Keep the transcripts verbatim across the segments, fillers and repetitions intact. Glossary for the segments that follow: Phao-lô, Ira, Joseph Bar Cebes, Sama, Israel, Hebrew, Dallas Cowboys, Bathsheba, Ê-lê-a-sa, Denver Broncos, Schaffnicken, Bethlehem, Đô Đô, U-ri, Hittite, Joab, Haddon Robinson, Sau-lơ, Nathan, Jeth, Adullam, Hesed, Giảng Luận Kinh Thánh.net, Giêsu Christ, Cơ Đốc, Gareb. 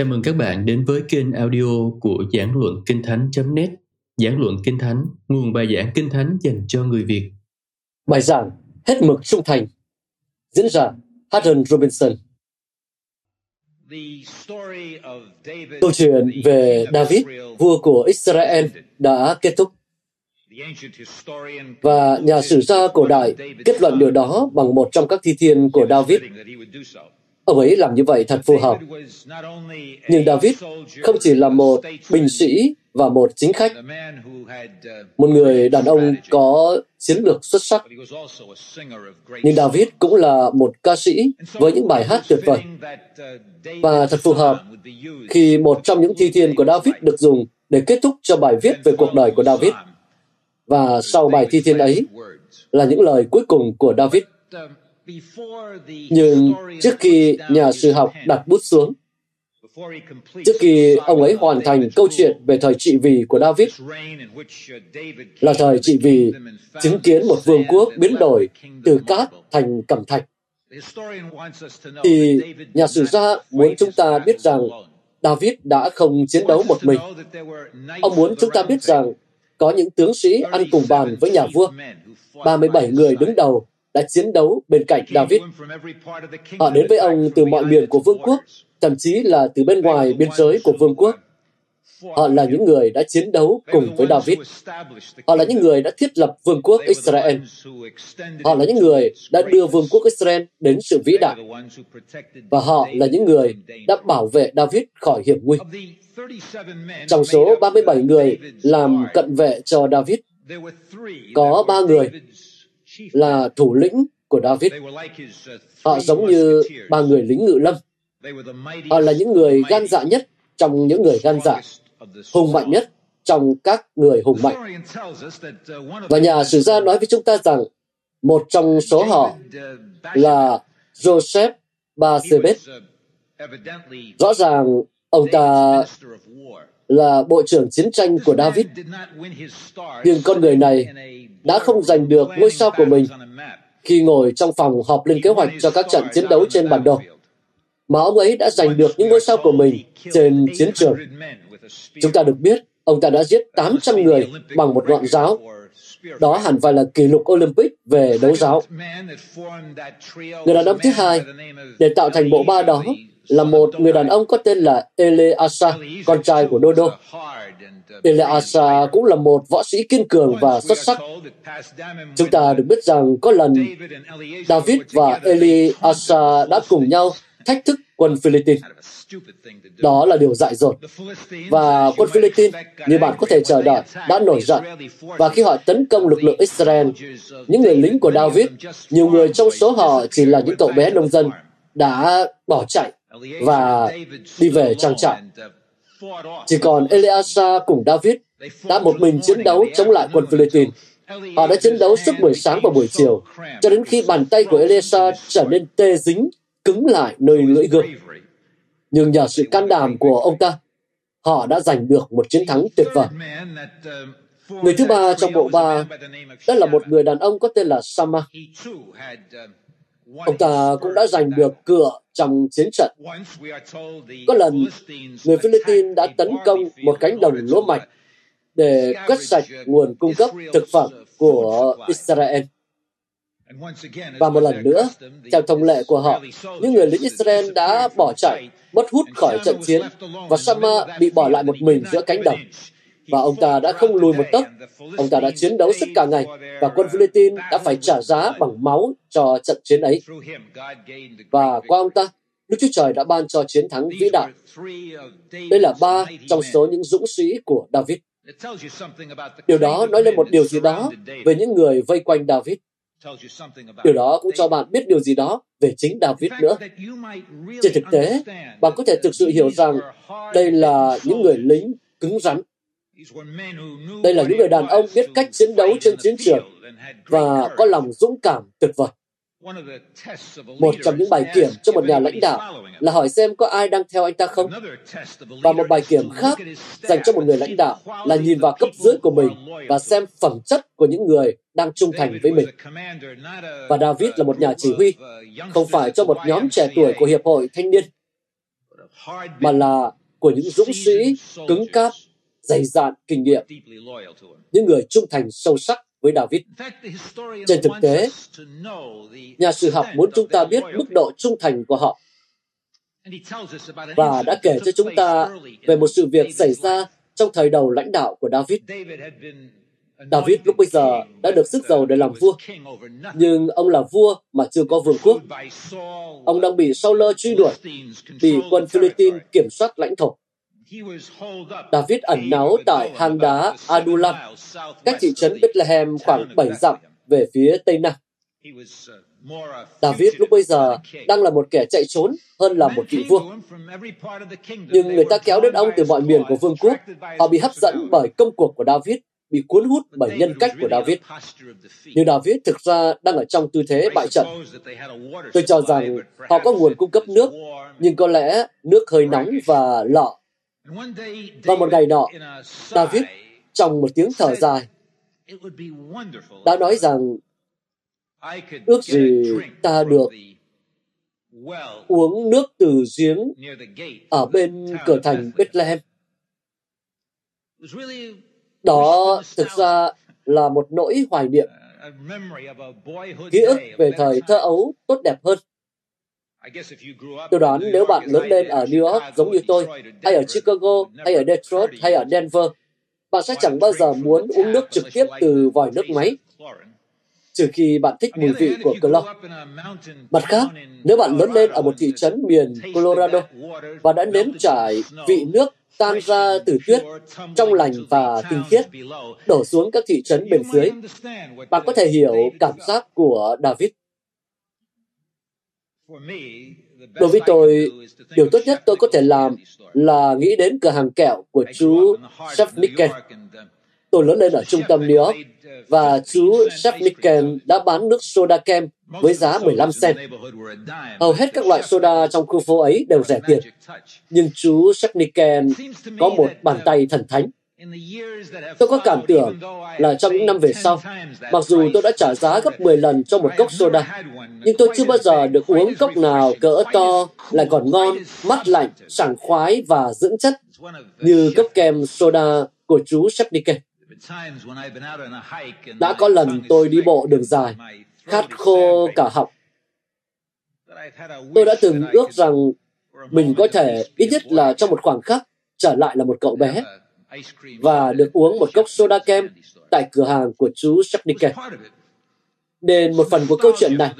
Chào mừng các bạn đến với kênh audio của Giảng Luận Kinh Thánh chấm net. Giảng Luận Kinh Thánh, nguồn bài giảng Kinh Thánh dành cho người Việt. Bài giảng Hết mực trung thành. Diễn giả Haddon Robinson. Câu chuyện về David, vua của Israel, đã kết thúc. Và nhà sử gia cổ đại kết luận điều đó bằng một trong các thi thiên của David. Ông ấy làm như vậy thật phù hợp. Nhưng David không chỉ là một binh sĩ và một chính khách, một người đàn ông có chiến lược xuất sắc. Nhưng David cũng là một ca sĩ với những bài hát tuyệt vời. Và thật phù hợp khi một trong những thi thiên của David được dùng để kết thúc cho bài viết về cuộc đời của David. Và sau bài thi thiên ấy là những lời cuối cùng của David. Nhưng trước khi nhà sử học đặt bút xuống, trước khi ông ấy hoàn thành câu chuyện về thời trị vì của David, là thời trị vì chứng kiến một vương quốc biến đổi từ cát thành cẩm thạch, thì nhà sử gia muốn chúng ta biết rằng David đã không chiến đấu một mình. Ông muốn chúng ta biết rằng có những tướng sĩ ăn cùng bàn với nhà vua, ba mươi bảy người đứng đầu đã chiến đấu bên cạnh David. Họ đến với ông từ mọi miền của vương quốc, thậm chí là từ bên ngoài biên giới của vương quốc. Họ là những người đã chiến đấu cùng với David. Họ là những người đã thiết lập vương quốc Israel. Họ là những người đã đưa vương quốc Israel đến sự vĩ đại. Và họ là những người đã bảo vệ David khỏi hiểm nguy. Trong số ba mươi bảy người làm cận vệ cho David, có ba người là thủ lĩnh của David. Họ giống như ba người lính ngự lâm. Họ là những người gan dạ nhất trong những người gan dạ, hùng mạnh nhất trong các người hùng mạnh. Và nhà sử gia nói với chúng ta rằng một trong số họ là Joseph Bar Cebes. Rõ ràng ông ta là bộ trưởng chiến tranh của David, nhưng con người này đã không giành được ngôi sao của mình khi ngồi trong phòng họp lên kế hoạch cho các trận chiến đấu trên bản đồ, mà ông ấy đã giành được những ngôi sao của mình trên chiến trường. Chúng ta được biết, ông ta đã giết tám trăm người bằng một ngọn giáo. Đó hẳn phải là kỷ lục Olympic về đấu giáo. Người đàn ông thứ hai để tạo thành bộ ba đó là một người đàn ông có tên là Ê-lê-a-sa, con trai của Đô Đô. Ê-lê-a-sa cũng là một võ sĩ kiên cường và xuất sắc. Chúng ta được biết rằng có lần David và Ê-lê-a-sa đã cùng nhau thách thức quân Philippines. Đó là điều dại dột. Và quân Philippines, như bạn có thể chờ đợi, đã nổi giận. Và khi họ tấn công lực lượng Israel, những người lính của David, nhiều người trong số họ chỉ là những cậu bé nông dân, đã bỏ chạy và đi về trang trại. Chỉ còn Ê-lê-a-sa cùng David đã một mình chiến đấu chống lại quân Philippines. Họ đã chiến đấu suốt buổi sáng và buổi chiều, cho đến khi bàn tay của Ê-lê-a-sa trở nên tê dính, cứng lại nơi lưỡi gươm. Nhưng nhờ sự can đảm của ông ta, họ đã giành được một chiến thắng tuyệt vời. Người thứ ba trong bộ ba, đó là một người đàn ông có tên là Sama. Ông ta cũng đã giành được cửa trong chiến trận. Có lần, người Philippines đã tấn công một cánh đồng lúa mạch để cắt sạch nguồn cung cấp thực phẩm của Israel. Và một lần nữa, theo thông lệ của họ, những người lính Israel đã bỏ chạy, mất hút khỏi trận chiến, và Sama bị bỏ lại một mình giữa cánh đồng. Và ông ta đã không lùi một tấc. Ông ta đã chiến đấu suốt cả ngày, và quân Philippines đã phải trả giá bằng máu cho trận chiến ấy. Và qua ông ta, Đức Chúa Trời đã ban cho chiến thắng vĩ đại. Đây là ba trong số những dũng sĩ của David. Điều đó nói lên một điều gì đó về những người vây quanh David. Điều đó cũng cho bạn biết điều gì đó về chính David nữa. Trên thực tế, bạn có thể thực sự hiểu rằng đây là những người lính cứng rắn. Đây là những người đàn ông biết cách chiến đấu trên chiến trường và có lòng dũng cảm tuyệt vời. Một trong những bài kiểm cho một nhà lãnh đạo là hỏi xem có ai đang theo anh ta không. Và một bài kiểm khác dành cho một người lãnh đạo là nhìn vào cấp dưới của mình và xem phẩm chất của những người đang trung thành với mình. Và David là một nhà chỉ huy, không phải cho một nhóm trẻ tuổi của Hiệp hội Thanh niên, mà là của những dũng sĩ cứng cáp, dày dạn kinh nghiệm, những người trung thành sâu sắc với David. Trên thực tế, nhà sử học muốn chúng ta biết mức độ trung thành của họ và đã kể cho chúng ta về một sự việc xảy ra trong thời đầu lãnh đạo của David. David lúc bây giờ đã được sức giàu để làm vua, nhưng ông là vua mà chưa có vương quốc. Ông đang bị Sau-lơ truy đuổi vì quân Philippines kiểm soát lãnh thổ. David ẩn náu tại hang đá Adullam, cách thị trấn Bethlehem khoảng bảy dặm về phía tây nam. David lúc bây giờ đang là một kẻ chạy trốn hơn là một vị vua. Nhưng người ta kéo đến ông từ mọi miền của vương quốc. Họ bị hấp dẫn bởi công cuộc của David, bị cuốn hút bởi nhân cách của David. Nhưng David thực ra đang ở trong tư thế bại trận. Tôi cho rằng họ có nguồn cung cấp nước, nhưng có lẽ nước hơi nóng và lọ. Và một ngày nọ, David, trong một tiếng thở dài, đã nói rằng ước gì ta được uống nước từ giếng ở bên cửa thành Bethlehem. Đó thực ra là một nỗi hoài niệm, ký ức về thời thơ ấu tốt đẹp hơn. Tôi đoán nếu bạn lớn lên ở New York giống như tôi, hay ở Chicago, hay ở Detroit, hay ở Denver, bạn sẽ chẳng bao giờ muốn uống nước trực tiếp từ vòi nước máy, trừ khi bạn thích mùi vị của clo. Mặt khác, nếu bạn lớn lên ở một thị trấn miền Colorado và đã nếm trải vị nước tan ra từ tuyết, trong lành và tinh khiết, đổ xuống các thị trấn bên dưới, bạn có thể hiểu cảm giác của David. Đối với tôi, điều tốt nhất tôi có thể làm là nghĩ đến cửa hàng kẹo của chú Schaffnicken. Tôi lớn lên ở trung tâm New York, và chú Schaffnicken đã bán nước soda kem với giá mười lăm cent. Hầu hết các loại soda trong khu phố ấy đều rẻ tiền, nhưng chú Schaffnicken có một bàn tay thần thánh. Tôi có cảm tưởng là trong những năm về sau, mặc dù tôi đã trả giá gấp mười lần cho một cốc soda, nhưng tôi chưa bao giờ được uống cốc nào cỡ to, lại còn ngon, mát lạnh, sảng khoái và dưỡng chất như cốc kem soda của chú Schaffnicken. Đã có lần tôi đi bộ đường dài, khát khô cả họng. Tôi đã từng ước rằng mình có thể, ít nhất là trong một khoảng khắc, trở lại là một cậu bé và được uống một cốc soda kem tại cửa hàng của chú Schaffnicken. Nên một phần của câu chuyện này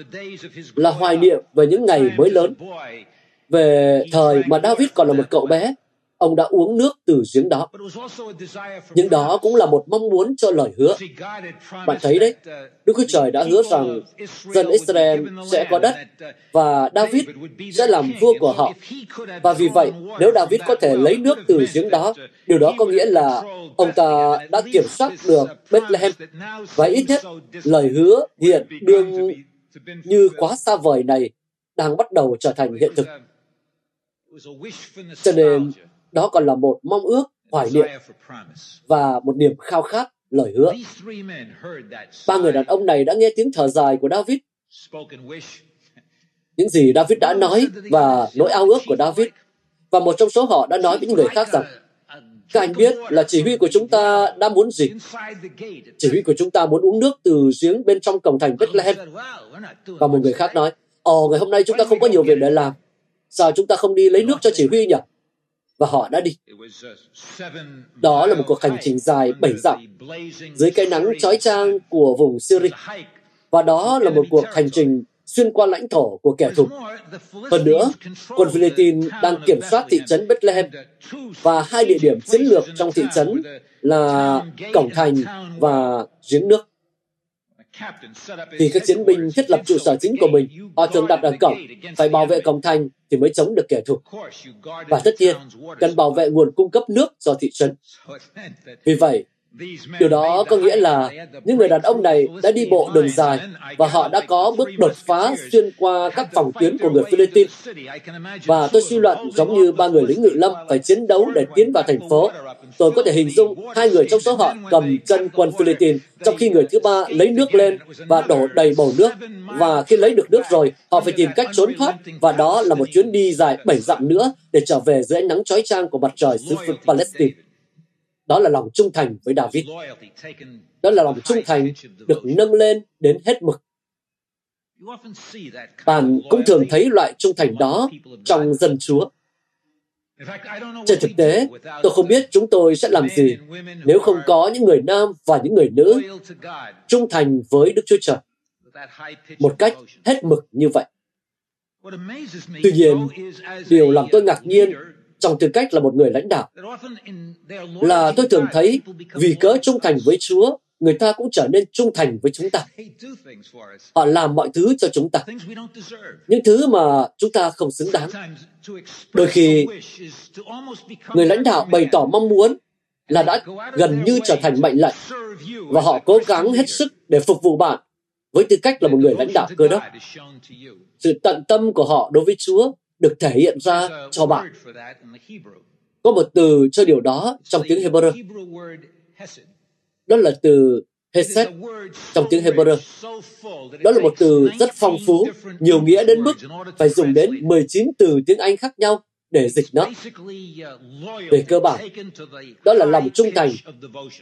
là hoài niệm về những ngày mới lớn, về thời mà David còn là một cậu bé, ông đã uống nước từ giếng đó. Nhưng đó cũng là một mong muốn cho lời hứa. Bạn thấy đấy, Đức Chúa Trời đã hứa rằng dân Israel sẽ có đất và David sẽ làm vua của họ. Và vì vậy, nếu David có thể lấy nước từ giếng đó, điều đó có nghĩa là ông ta đã kiểm soát được Bethlehem. Và ít nhất, lời hứa hiện đương như quá xa vời này đang bắt đầu trở thành hiện thực. Cho nên, đó còn là một mong ước, hoài niệm và một niềm khao khát lời hứa. Ba người đàn ông này đã nghe tiếng thở dài của David, những gì David đã nói và nỗi ao ước của David. Và một trong số họ đã nói với những người khác rằng, các anh biết là chỉ huy của chúng ta đã muốn gì? Chỉ huy của chúng ta muốn uống nước từ giếng bên trong cổng thành Bethlehem. Và một người khác nói, Ồ, ngày hôm nay chúng ta không có nhiều việc để làm. Sao chúng ta không đi lấy nước cho chỉ huy nhỉ? Và họ đã đi. Đó là một cuộc hành trình dài bảy dặm dưới cái nắng chói chang của vùng Syria. Và đó là một cuộc hành trình xuyên qua lãnh thổ của kẻ thù. Hơn nữa, quân Philippines đang kiểm soát thị trấn Bethlehem và hai địa điểm chiến lược trong thị trấn là cổng thành và giếng nước. Khi các chiến binh thiết lập trụ sở chính của mình, họ thường đặt ở cổng, phải bảo vệ cổng thành thì mới chống được kẻ thù. Và tất nhiên, cần bảo vệ nguồn cung cấp nước do thị trấn. Vì vậy, điều đó có nghĩa là những người đàn ông này đã đi bộ đường dài và họ đã có bước đột phá xuyên qua các phòng tuyến của người Philippines. Và tôi suy luận giống như ba người lính ngự lâm phải chiến đấu để tiến vào thành phố, tôi có thể hình dung hai người trong số họ cầm chân quân Philippines, trong khi người thứ ba lấy nước lên và đổ đầy bầu nước. Và khi lấy được nước rồi, họ phải tìm cách trốn thoát, và đó là một chuyến đi dài bảy dặm nữa để trở về dưới ánh nắng chói chang của mặt trời xứ Palestine. Đó là lòng trung thành với David. Đó là lòng trung thành được nâng lên đến hết mực. Bạn cũng thường thấy loại trung thành đó trong dân Chúa. Trên thực tế, tôi không biết chúng tôi sẽ làm gì nếu không có những người nam và những người nữ trung thành với Đức Chúa Trời một cách hết mực như vậy. Tuy nhiên, điều làm tôi ngạc nhiên trong tư cách là một người lãnh đạo là tôi thường thấy vì cớ trung thành với Chúa, người ta cũng trở nên trung thành với chúng ta. Họ làm mọi thứ cho chúng ta, những thứ mà chúng ta không xứng đáng. Đôi khi, người lãnh đạo bày tỏ mong muốn là đã gần như trở thành mệnh lệnh, và họ cố gắng hết sức để phục vụ bạn với tư cách là một người lãnh đạo cơ đốc. Sự tận tâm của họ đối với Chúa được thể hiện ra cho bạn. Có một từ cho điều đó trong tiếng Hebrew. Đó là từ Hesed trong tiếng Hebrew. Đó là một từ rất phong phú, nhiều nghĩa đến mức phải dùng đến mười chín từ tiếng Anh khác nhau để dịch nó. Về cơ bản, đó là lòng trung thành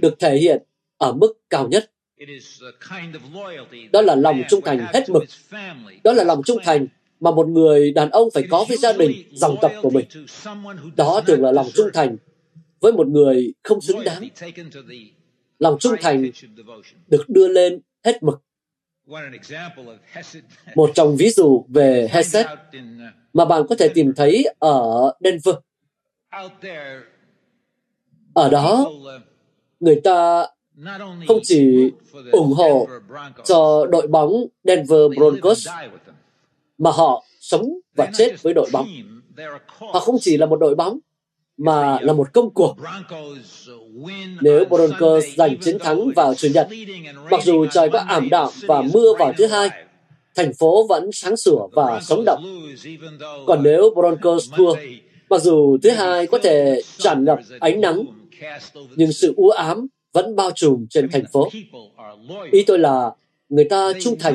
được thể hiện ở mức cao nhất. Đó là lòng trung thành hết mực. Đó là lòng trung thành mà một người đàn ông phải có với gia đình, dòng tộc của mình. Đó thường là lòng trung thành với một người không xứng đáng. Lòng trung thành được đưa lên hết mực. Một trong ví dụ về Hesed mà bạn có thể tìm thấy ở Denver. Ở đó, người ta không chỉ ủng hộ cho đội bóng Denver Broncos, mà họ sống và chết với đội bóng. Họ không chỉ là một đội bóng, mà là một công cuộc. Nếu Broncos giành chiến thắng vào Chủ nhật, mặc dù trời có ảm đạm và mưa vào thứ hai, thành phố vẫn sáng sủa và sống động. Còn nếu Broncos thua, mặc dù thứ hai có thể tràn ngập ánh nắng, nhưng sự u ám vẫn bao trùm trên thành phố. Ý tôi là người ta trung thành.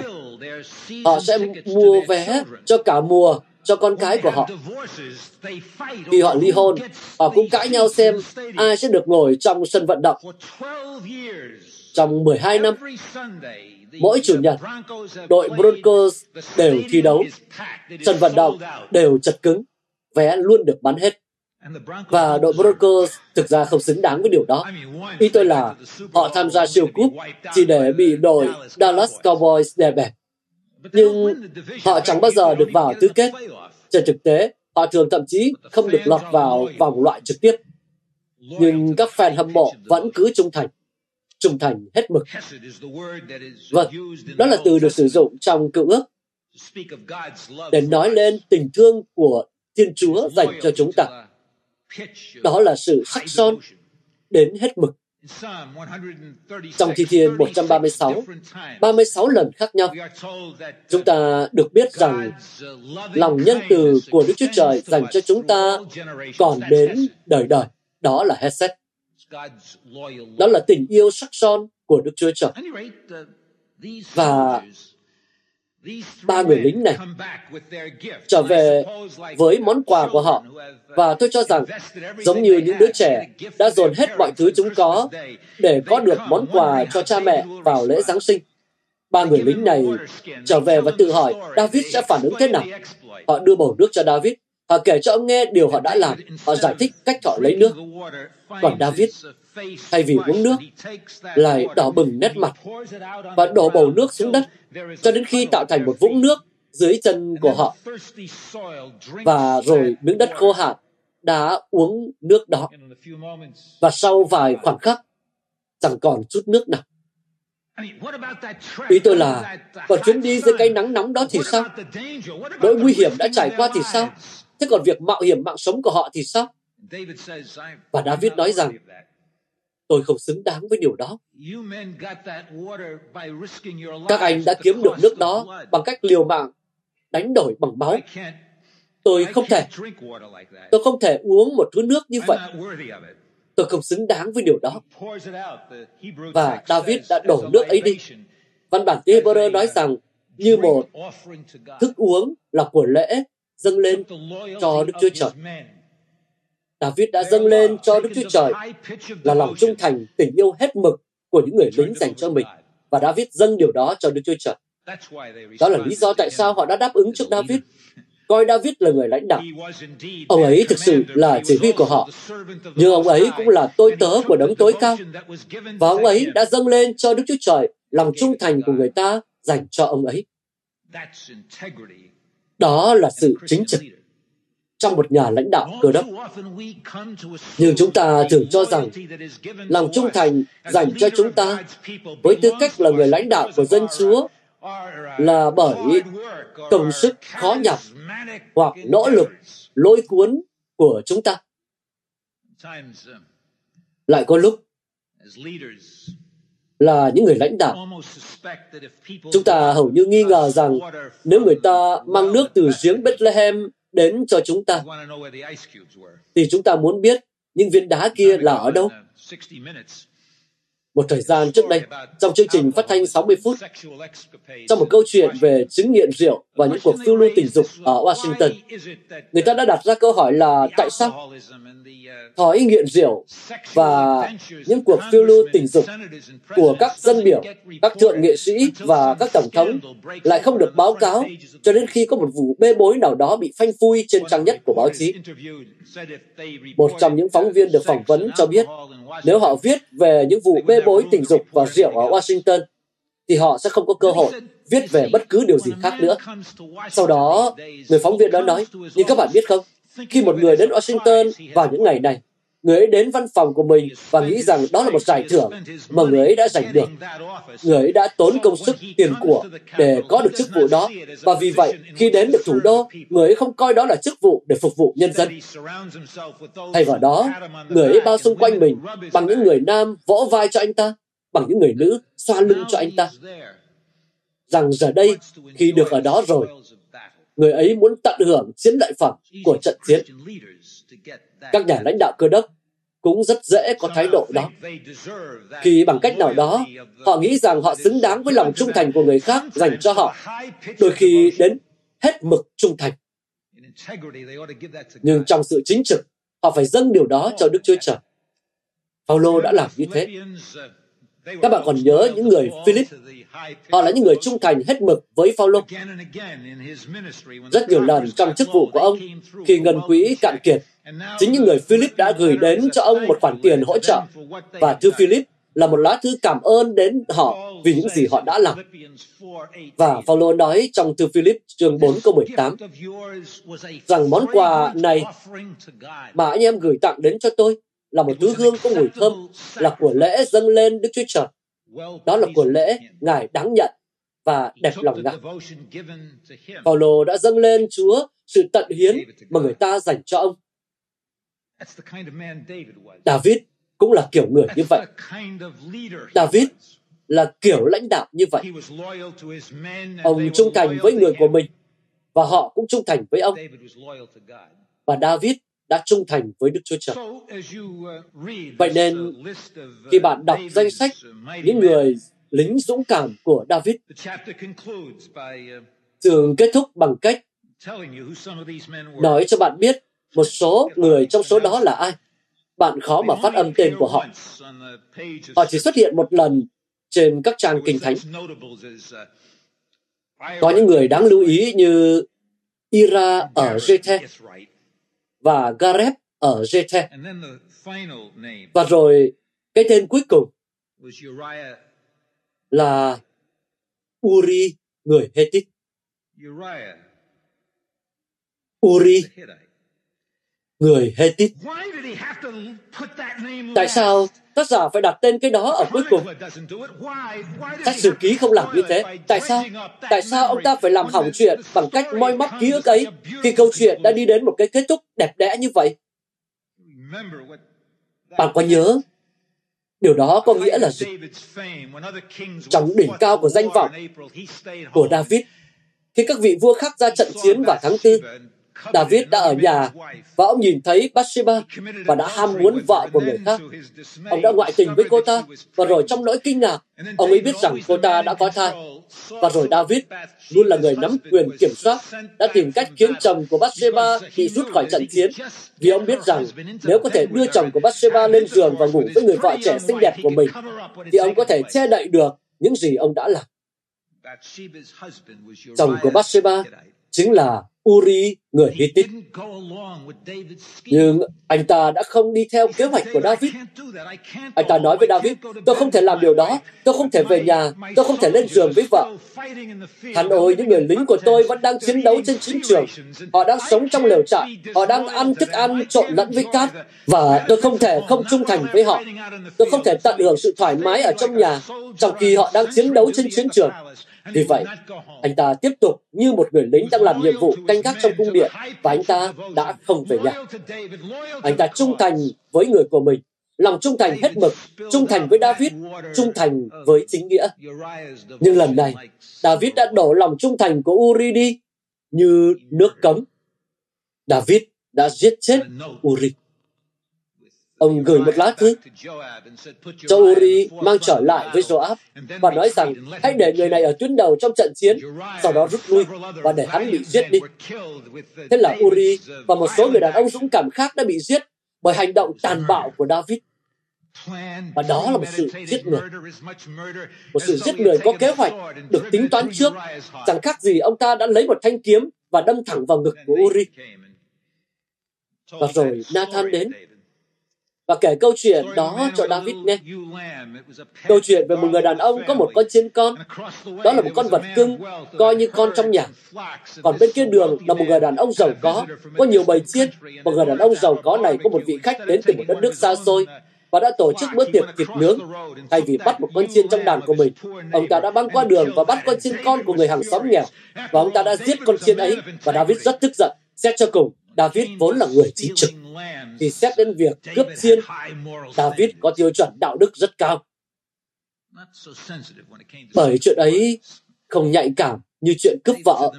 Họ sẽ mua vé cho cả mùa cho con cái của họ. Khi họ ly hôn, họ cũng cãi nhau xem ai sẽ được ngồi trong sân vận động. Trong mười hai năm, mỗi Chủ nhật, đội Broncos đều thi đấu. Sân vận động đều chật cứng, vé luôn được bán hết. Và đội Broncos thực ra không xứng đáng với điều đó. Ý tôi là họ tham gia siêu cúp chỉ để bị đội Dallas Cowboys đè bẹp. Nhưng họ chẳng bao giờ được vào tứ kết. Trên thực tế, họ thường thậm chí không được lọt vào vòng loại trực tiếp. Nhưng các fan hâm mộ vẫn cứ trung thành, trung thành hết mực. Vâng, đó là từ được sử dụng trong Cựu Ước để nói lên tình thương của Thiên Chúa dành cho chúng ta. Đó là sự sắc son đến hết mực. Trong Thi Thiên một trăm ba mươi sáu, ba mươi sáu lần khác nhau, chúng ta được biết rằng lòng nhân từ của Đức Chúa Trời dành cho chúng ta còn đến đời đời. Đó là Hesed. Đó là tình yêu sắc son của Đức Chúa Trời. Và ba người lính này trở về với món quà của họ, và tôi cho rằng giống như những đứa trẻ đã dồn hết mọi thứ chúng có để có được món quà cho cha mẹ vào lễ Giáng sinh. Ba người lính này trở về và tự hỏi David sẽ phản ứng thế nào. Họ đưa bầu nước cho David, họ kể cho ông nghe điều họ đã làm, họ giải thích cách họ lấy nước. Còn David, thay vì uống nước, lại đỏ bừng nét mặt và đổ bầu nước xuống đất cho đến khi tạo thành một vũng nước dưới chân của họ. Và rồi miếng đất khô hạn đã uống nước đó. Và sau vài khoảng khắc, chẳng còn chút nước nào. Ý tôi là, còn chuyến đi dưới cái nắng nóng đó thì sao? Nỗi nguy hiểm đã trải qua thì sao? Thế còn việc mạo hiểm mạng sống của họ thì sao? Và David nói rằng, tôi không xứng đáng với điều đó. Các anh đã kiếm được nước đó bằng cách liều mạng, đánh đổi bằng máu. Tôi không thể. Tôi không thể uống một thứ nước như vậy. Tôi không xứng đáng với điều đó. Và David đã đổ nước ấy đi. Văn bản tiếng Hebrew nói rằng như một thức uống là của lễ dâng lên cho Đức Chúa Trời. David đã dâng lên cho Đức Chúa Trời là lòng trung thành, tình yêu hết mực của những người lính dành cho mình. Và David dâng điều đó cho Đức Chúa Trời. Đó là lý do tại sao họ đã đáp ứng trước David, coi David là người lãnh đạo. Ông ấy thực sự là chỉ huy của họ, nhưng ông ấy cũng là tôi tớ của đấng tối cao. Và ông ấy đã dâng lên cho Đức Chúa Trời lòng trung thành của người ta dành cho ông ấy. Đó là sự chính trực trong một nhà lãnh đạo Cơ Đốc. Nhưng chúng ta thường cho rằng lòng trung thành dành cho chúng ta với tư cách là người lãnh đạo của dân Chúa là bởi công sức khó nhọc hoặc nỗ lực lôi cuốn của chúng ta. Lại có lúc là những người lãnh đạo, chúng ta hầu như nghi ngờ rằng nếu người ta mang nước từ giếng Bethlehem đến cho chúng ta, thì chúng ta muốn biết những viên đá kia là ở đâu. Một thời gian trước đây, trong chương trình phát thanh sáu mươi phút, trong một câu chuyện về chứng nghiện rượu và những cuộc phiêu lưu tình dục ở Washington, người ta đã đặt ra câu hỏi là tại sao thói nghiện rượu và những cuộc phiêu lưu tình dục của các dân biểu, các thượng nghị sĩ và các tổng thống lại không được báo cáo cho đến khi có một vụ bê bối nào đó bị phanh phui trên trang nhất của báo chí. Một trong những phóng viên được phỏng vấn cho biết, nếu họ viết về những vụ bê bối tình dục và rượu ở Washington, thì họ sẽ không có cơ hội viết về bất cứ điều gì khác nữa. Sau đó, người phóng viên đó nói, nhưng các bạn biết không, khi một người đến Washington vào những ngày này, người ấy đến văn phòng của mình và nghĩ rằng đó là một giải thưởng mà người ấy đã giành được. Người ấy đã tốn công sức, tiền của để có được chức vụ đó, và vì vậy, khi đến được thủ đô, người ấy không coi đó là chức vụ để phục vụ nhân dân. Thay vào đó, người ấy bao xung quanh mình bằng những người nam vỗ vai cho anh ta, bằng những người nữ xoa lưng cho anh ta. Rằng giờ đây, khi được ở đó rồi, người ấy muốn tận hưởng chiến lợi phẩm của trận chiến. Các nhà lãnh đạo Cơ Đốc cũng rất dễ có thái độ đó. Khi bằng cách nào đó, họ nghĩ rằng họ xứng đáng với lòng trung thành của người khác dành cho họ, đôi khi đến hết mực trung thành. Nhưng trong sự chính trực, họ phải dâng điều đó cho Đức Chúa Trời. Phao-lô đã làm như thế. Các bạn còn nhớ những người Philip, họ là những người trung thành hết mực với Phao-lô. Rất nhiều lần trong chức vụ của ông, khi ngân quỹ cạn kiệt, chính những người Philip đã gửi đến cho ông một khoản tiền hỗ trợ, và thư Philip là một lá thư cảm ơn đến họ vì những gì họ đã làm. Và Phao-lô nói trong thư Philip chương bốn câu mười tám rằng món quà này mà anh em gửi tặng đến cho tôi là một thứ hương có mùi thơm, là của lễ dâng lên Đức Chúa Trời. Đó là của lễ Ngài đáng nhận và đẹp lòng Ngài. Phao-lô đã dâng lên Chúa sự tận hiến mà người ta dành cho ông. David cũng là kiểu người như vậy. David là kiểu lãnh đạo như vậy. Ông trung thành với người của mình, và họ cũng trung thành với ông. Và David đã trung thành với Đức Chúa Trời. Vậy nên, khi bạn đọc danh sách những người lính dũng cảm của David, chương kết thúc bằng cách nói cho bạn biết một số người trong số đó là ai. Bạn khó mà phát âm tên của họ. Họ chỉ xuất hiện một lần trên các trang Kinh Thánh. Có những người đáng lưu ý như Ira ở Jeth, và Gareb ở Jeth. Và rồi, cái tên cuối cùng là U-ri, người Hethit. U-ri, người Hethit. Tại sao tác giả phải đặt tên cái đó ở cuối cùng? Sách Sử Ký không làm như thế. Tại sao? Tại sao ông ta phải làm hỏng chuyện bằng cách moi móc ký ức ấy khi câu chuyện đã đi đến một cái kết thúc đẹp đẽ như vậy? Bạn có nhớ điều đó có nghĩa là gì? Trong đỉnh cao của danh vọng của David, khi các vị vua khác ra trận chiến vào tháng tư, David đã ở nhà và ông nhìn thấy Bathsheba và đã ham muốn vợ của người khác. Ông đã ngoại tình với cô ta và rồi trong nỗi kinh ngạc, ông ấy biết rằng cô ta đã có thai. Và rồi David, luôn là người nắm quyền kiểm soát, đã tìm cách khiến chồng của Bathsheba bị rút khỏi trận chiến vì ông biết rằng nếu có thể đưa chồng của Bathsheba lên giường và ngủ với người vợ trẻ xinh đẹp của mình thì ông có thể che đậy được những gì ông đã làm. Chồng của Bathsheba chính là U-ri người Hittite. Nhưng anh ta đã không đi theo kế hoạch của David. Anh ta nói với David, tôi không thể làm điều đó, tôi không thể về nhà, tôi không thể lên giường với vợ. Hắn ôi, những người lính của tôi vẫn đang chiến đấu trên chiến trường. Họ đang sống trong lều trại, họ đang ăn thức ăn trộn lẫn với cát, và tôi không thể không trung thành với họ. Tôi không thể tận hưởng sự thoải mái ở trong nhà, trong khi họ đang chiến đấu trên chiến trường. Vì vậy, anh ta tiếp tục như một người lính đang làm nhiệm vụ canh gác trong cung điện và anh ta đã không về nhà. Anh ta trung thành với người của mình, lòng trung thành hết mực, trung thành với David, trung thành với chính nghĩa. Nhưng lần này, David đã đổ lòng trung thành của U-ri đi như nước cấm. David đã giết chết U-ri. Ông gửi một lá thư cho U-ri mang trở lại với Joab và nói rằng hãy để người này ở tuyến đầu trong trận chiến, sau đó rút lui và để hắn bị giết đi. Thế là U-ri và một số người đàn ông dũng cảm khác đã bị giết bởi hành động tàn bạo của David. Và đó là một sự giết người. Một sự giết người có kế hoạch, được tính toán trước, chẳng khác gì ông ta đã lấy một thanh kiếm và đâm thẳng vào ngực của U-ri. Và rồi Nathan đến và kể câu chuyện đó cho David nghe. Câu chuyện về một người đàn ông có một con chiên con. Đó là một con vật cưng, coi như con trong nhà. Còn bên kia đường là một người đàn ông giàu có, có nhiều bầy chiên. Và người đàn ông giàu có này có một vị khách đến từ một đất nước xa xôi và đã tổ chức bữa tiệc thịt nướng. Thay vì bắt một con chiên trong đàn của mình, ông ta đã băng qua đường và bắt con chiên con của người hàng xóm nghèo. Và ông ta đã giết con chiên ấy và David rất tức giận. Xét cho cùng, David vốn là người chính trực. Thì xét đến việc cướp chiên, David có tiêu chuẩn đạo đức rất cao. Bởi chuyện ấy không nhạy cảm như chuyện cướp vợ.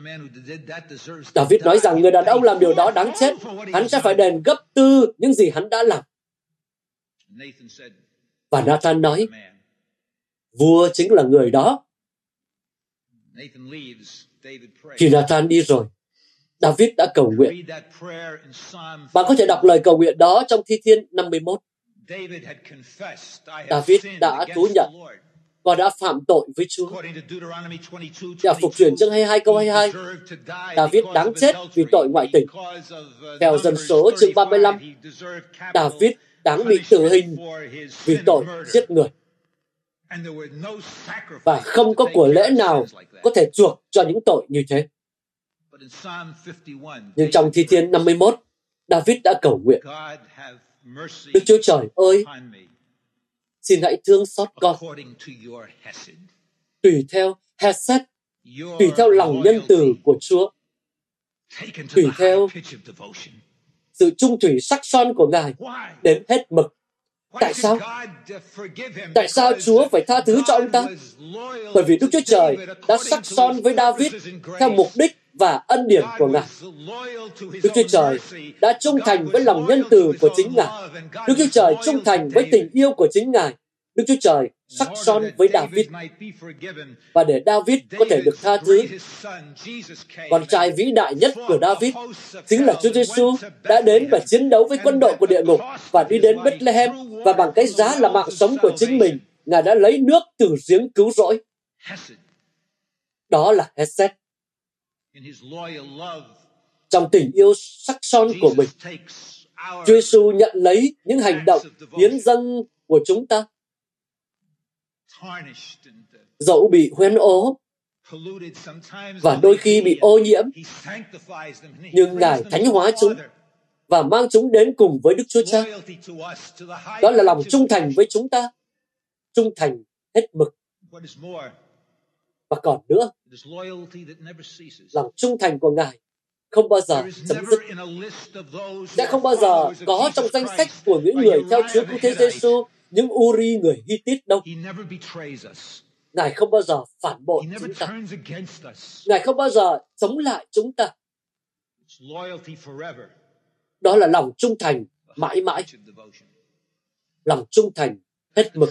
David nói rằng người đàn ông làm điều đó đáng chết. Hắn sẽ phải đền gấp tư những gì hắn đã làm. Và Nathan nói, vua chính là người đó. Khi Nathan đi rồi, David đã cầu nguyện. Bạn có thể đọc lời cầu nguyện đó trong Thi Thiên năm mươi mốt. David đã thú nhận và đã phạm tội với Chúa. Theo Phục Truyền chương hai mươi hai câu hai mươi hai, David đáng chết vì tội ngoại tình. Theo Dân Số chương ba mươi lăm, David đáng bị tử hình vì tội giết người. Và không có của lễ nào có thể chuộc cho những tội như thế. Nhưng trong Thi Thiên năm mươi mốt, David đã cầu nguyện. Đức Chúa Trời ơi, xin hãy thương xót con. Tùy theo Hesed, tùy theo lòng nhân từ của Chúa, tùy theo sự trung thủy sắc son của Ngài đến hết mực. Tại sao? Tại sao Chúa phải tha thứ cho ông ta? Bởi vì Đức Chúa Trời đã sắc son với David theo mục đích và ân điển của Ngài. Đức Chúa Trời đã trung thành với lòng nhân từ của chính Ngài. Đức Chúa Trời trung thành với tình yêu của chính Ngài. Đức Chúa Trời sắc son với David. Và để David có thể được tha thứ, con trai vĩ đại nhất của David chính là Chúa Giêsu đã đến và chiến đấu với quân đội của địa ngục và đi đến Bethlehem, và bằng cái giá là mạng sống của chính mình, Ngài đã lấy nước từ giếng cứu rỗi. Đó là Hesed. Trong tình yêu sắc son của mình, Chúa Giêsu nhận lấy những hành động hiến dâng của chúng ta, dẫu bị hoen ố và đôi khi bị ô nhiễm, nhưng Ngài thánh hóa chúng và mang chúng đến cùng với Đức Chúa Cha. Đó là lòng trung thành với chúng ta, trung thành hết mực. Và còn nữa, lòng trung thành của Ngài không bao giờ chấm dứt. Sẽ không bao giờ có trong danh sách của những người theo Chúa Cứu Thế Giêsu những U-ri người Hittite đâu. Ngài không bao giờ phản bội chúng ta. Ngài không bao giờ chống lại chúng ta. Đó là lòng trung thành mãi mãi, lòng trung thành hết mực.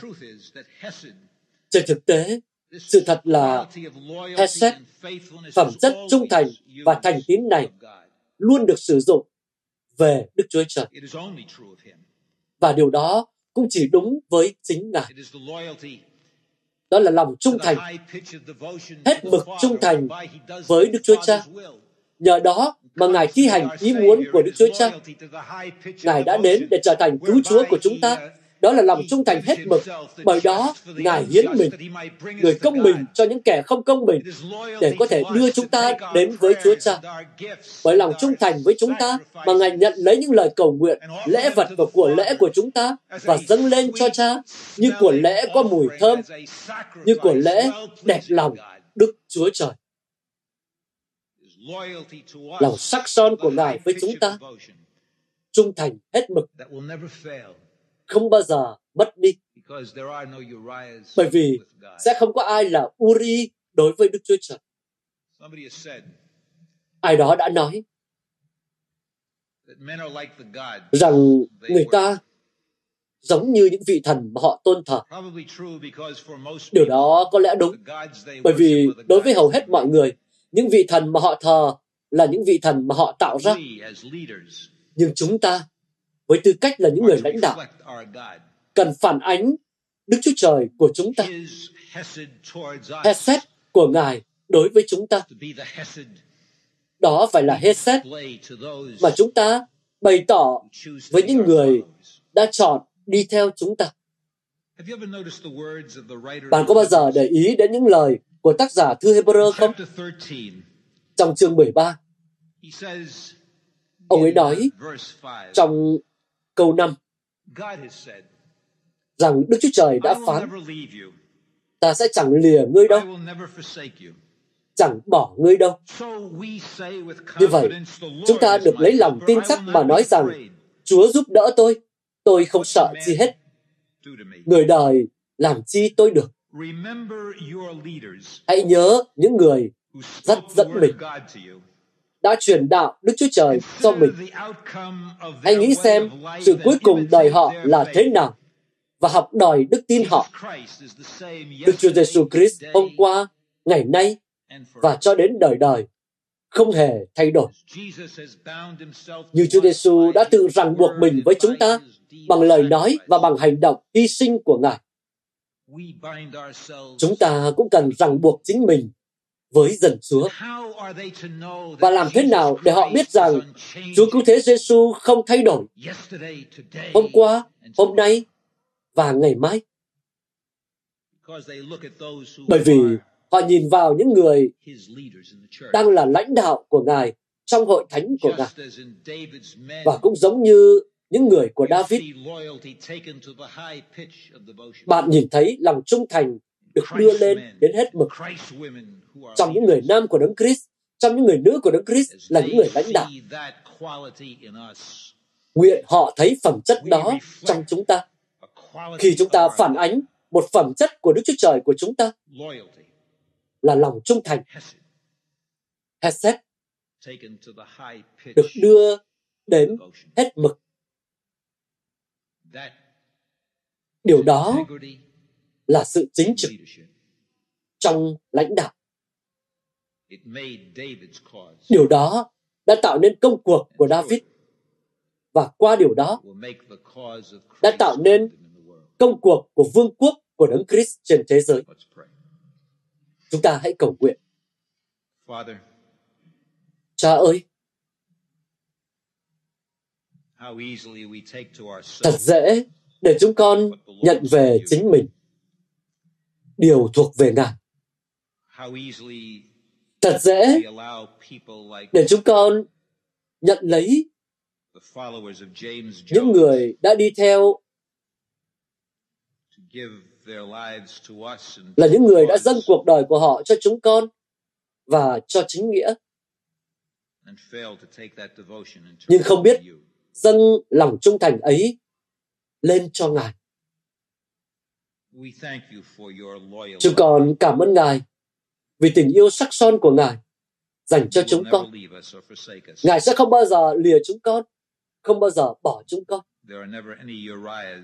Trên thực tế, sự thật là Hesed, phẩm chất trung thành và thành tín này luôn được sử dụng về Đức Chúa Trời. Và điều đó cũng chỉ đúng với chính Ngài. Đó là lòng trung thành, hết mực trung thành với Đức Chúa Cha. Nhờ đó mà Ngài thi hành ý muốn của Đức Chúa Cha. Ngài đã đến để trở thành cứu Chúa của chúng ta. Đó là lòng trung thành hết mực. Bởi đó, Ngài hiến mình, người công mình cho những kẻ không công mình, để có thể đưa chúng ta đến với Chúa Cha. Bởi lòng trung thành với chúng ta mà Ngài nhận lấy những lời cầu nguyện, lễ vật và của lễ của chúng ta và dâng lên cho Cha như của lễ có mùi thơm, như của lễ đẹp lòng Đức Chúa Trời. Lòng sắc son của Ngài với chúng ta, trung thành hết mực, không bao giờ mất đi. Bởi vì sẽ không có ai là U-ri đối với Đức Chúa Trời. Ai đó đã nói rằng người ta giống như những vị thần mà họ tôn thờ. Điều đó có lẽ đúng, bởi vì đối với hầu hết mọi người, những vị thần mà họ thờ là những vị thần mà họ tạo ra. Nhưng chúng ta, với tư cách là những người lãnh đạo, cần phản ánh Đức Chúa Trời của chúng ta, Hesed của Ngài đối với chúng ta. Đó phải là Hesed mà chúng ta bày tỏ với những người đã chọn đi theo chúng ta. Bạn có bao giờ để ý đến những lời của tác giả thư Hebrew không? Trong chương mười ba, ông ấy nói trong câu năm rằng Đức Chúa Trời đã phán: Ta sẽ chẳng lìa ngươi đâu, chẳng bỏ ngươi đâu. Như vậy, chúng ta được lấy lòng tin chắc mà nói rằng Chúa giúp đỡ tôi, tôi không sợ chi hết. Người đời làm chi tôi được. Hãy nhớ những người dắt dẫn mình, đã truyền đạo Đức Chúa Trời cho mình. Hãy nghĩ xem sự cuối cùng đời họ là thế nào và học đòi đức tin họ. Đức Chúa Giêsu Christ hôm qua, ngày nay và cho đến đời đời không hề thay đổi. Như Chúa Giêsu đã tự ràng buộc mình với chúng ta bằng lời nói và bằng hành động hy sinh của Ngài, chúng ta cũng cần ràng buộc chính mình với dân Chúa. Và làm thế nào để họ biết rằng Chúa Cứu Thế Giêsu không thay đổi hôm qua, hôm nay và ngày mai? Bởi vì họ nhìn vào những người đang là lãnh đạo của Ngài trong hội thánh của Ngài. Và cũng giống như những người của David, bạn nhìn thấy lòng trung thành được đưa lên đến hết mực trong những người nam của Đấng Christ, trong những người nữ của Đấng Christ là những người lãnh đạo. Nguyện họ thấy phẩm chất đó trong chúng ta khi chúng ta phản ánh một phẩm chất của Đức Chúa Trời của chúng ta là lòng trung thành, Hesed, được đưa đến hết mực. Điều đó là sự chính trực trong lãnh đạo. Điều đó đã tạo nên công cuộc của David, và qua điều đó đã tạo nên công cuộc của vương quốc của Đấng Christ trên thế giới. Chúng ta hãy cầu nguyện. Cha ơi, thật dễ để chúng con nhận về chính mình điều thuộc về Ngài. Thật dễ để chúng con nhận lấy những người đã đi theo là những người đã dâng cuộc đời của họ cho chúng con và cho chính nghĩa, nhưng không biết dâng lòng trung thành ấy lên cho Ngài. Chúng con cảm ơn Ngài vì tình yêu sắc son của Ngài dành cho chúng con. Ngài sẽ không bao giờ lìa chúng con, không bao giờ bỏ chúng con.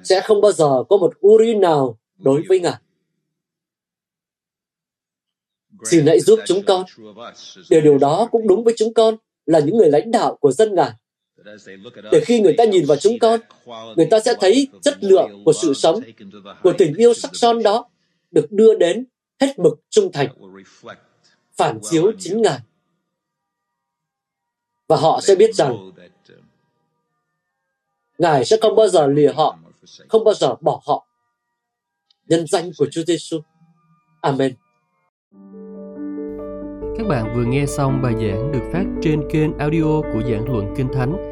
Sẽ không bao giờ có một U-ri nào đối với Ngài. Xin hãy giúp chúng con. Điều điều đó cũng đúng với chúng con là những người lãnh đạo của dân Ngài. Để khi người ta nhìn vào chúng con, người ta sẽ thấy chất lượng của sự sống, của tình yêu sắc son đó được đưa đến hết mực trung thành, phản chiếu chính Ngài. Và họ sẽ biết rằng Ngài sẽ không bao giờ lìa họ, không bao giờ bỏ họ. Nhân danh của Chúa Giêsu. Amen. Các bạn vừa nghe xong bài giảng được phát trên kênh audio của Giảng Luận Kinh Thánh,